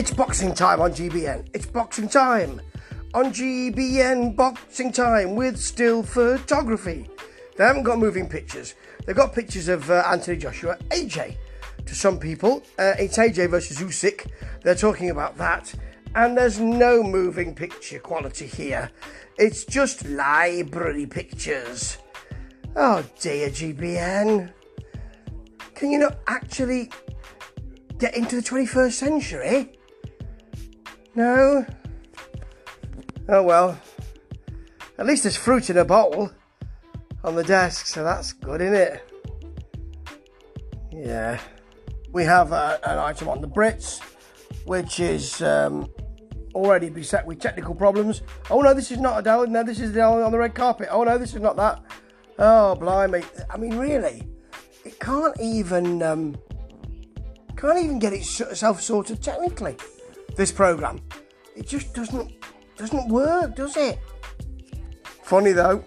It's boxing time on GBN. It's boxing time on GBN. Boxing time with still photography. They haven't got moving pictures. They've got pictures of Anthony Joshua, AJ. To some people, it's AJ versus Usyk. They're talking about that. And there's no moving picture quality here. It's just library pictures. Oh dear, GBN. Can you not actually get into the 21st century? No? Oh well. At least there's fruit in a bottle on the desk, so that's good, isn't it? Yeah. We have an item on the Brits, which is already beset with technical problems. Oh no, this is not Adele. No, this is Adele on the red carpet. Oh no, this is not that. Oh, blimey. I mean, really? It can't even get itself sorted technically, this programme. It just doesn't work, does it? Funny though.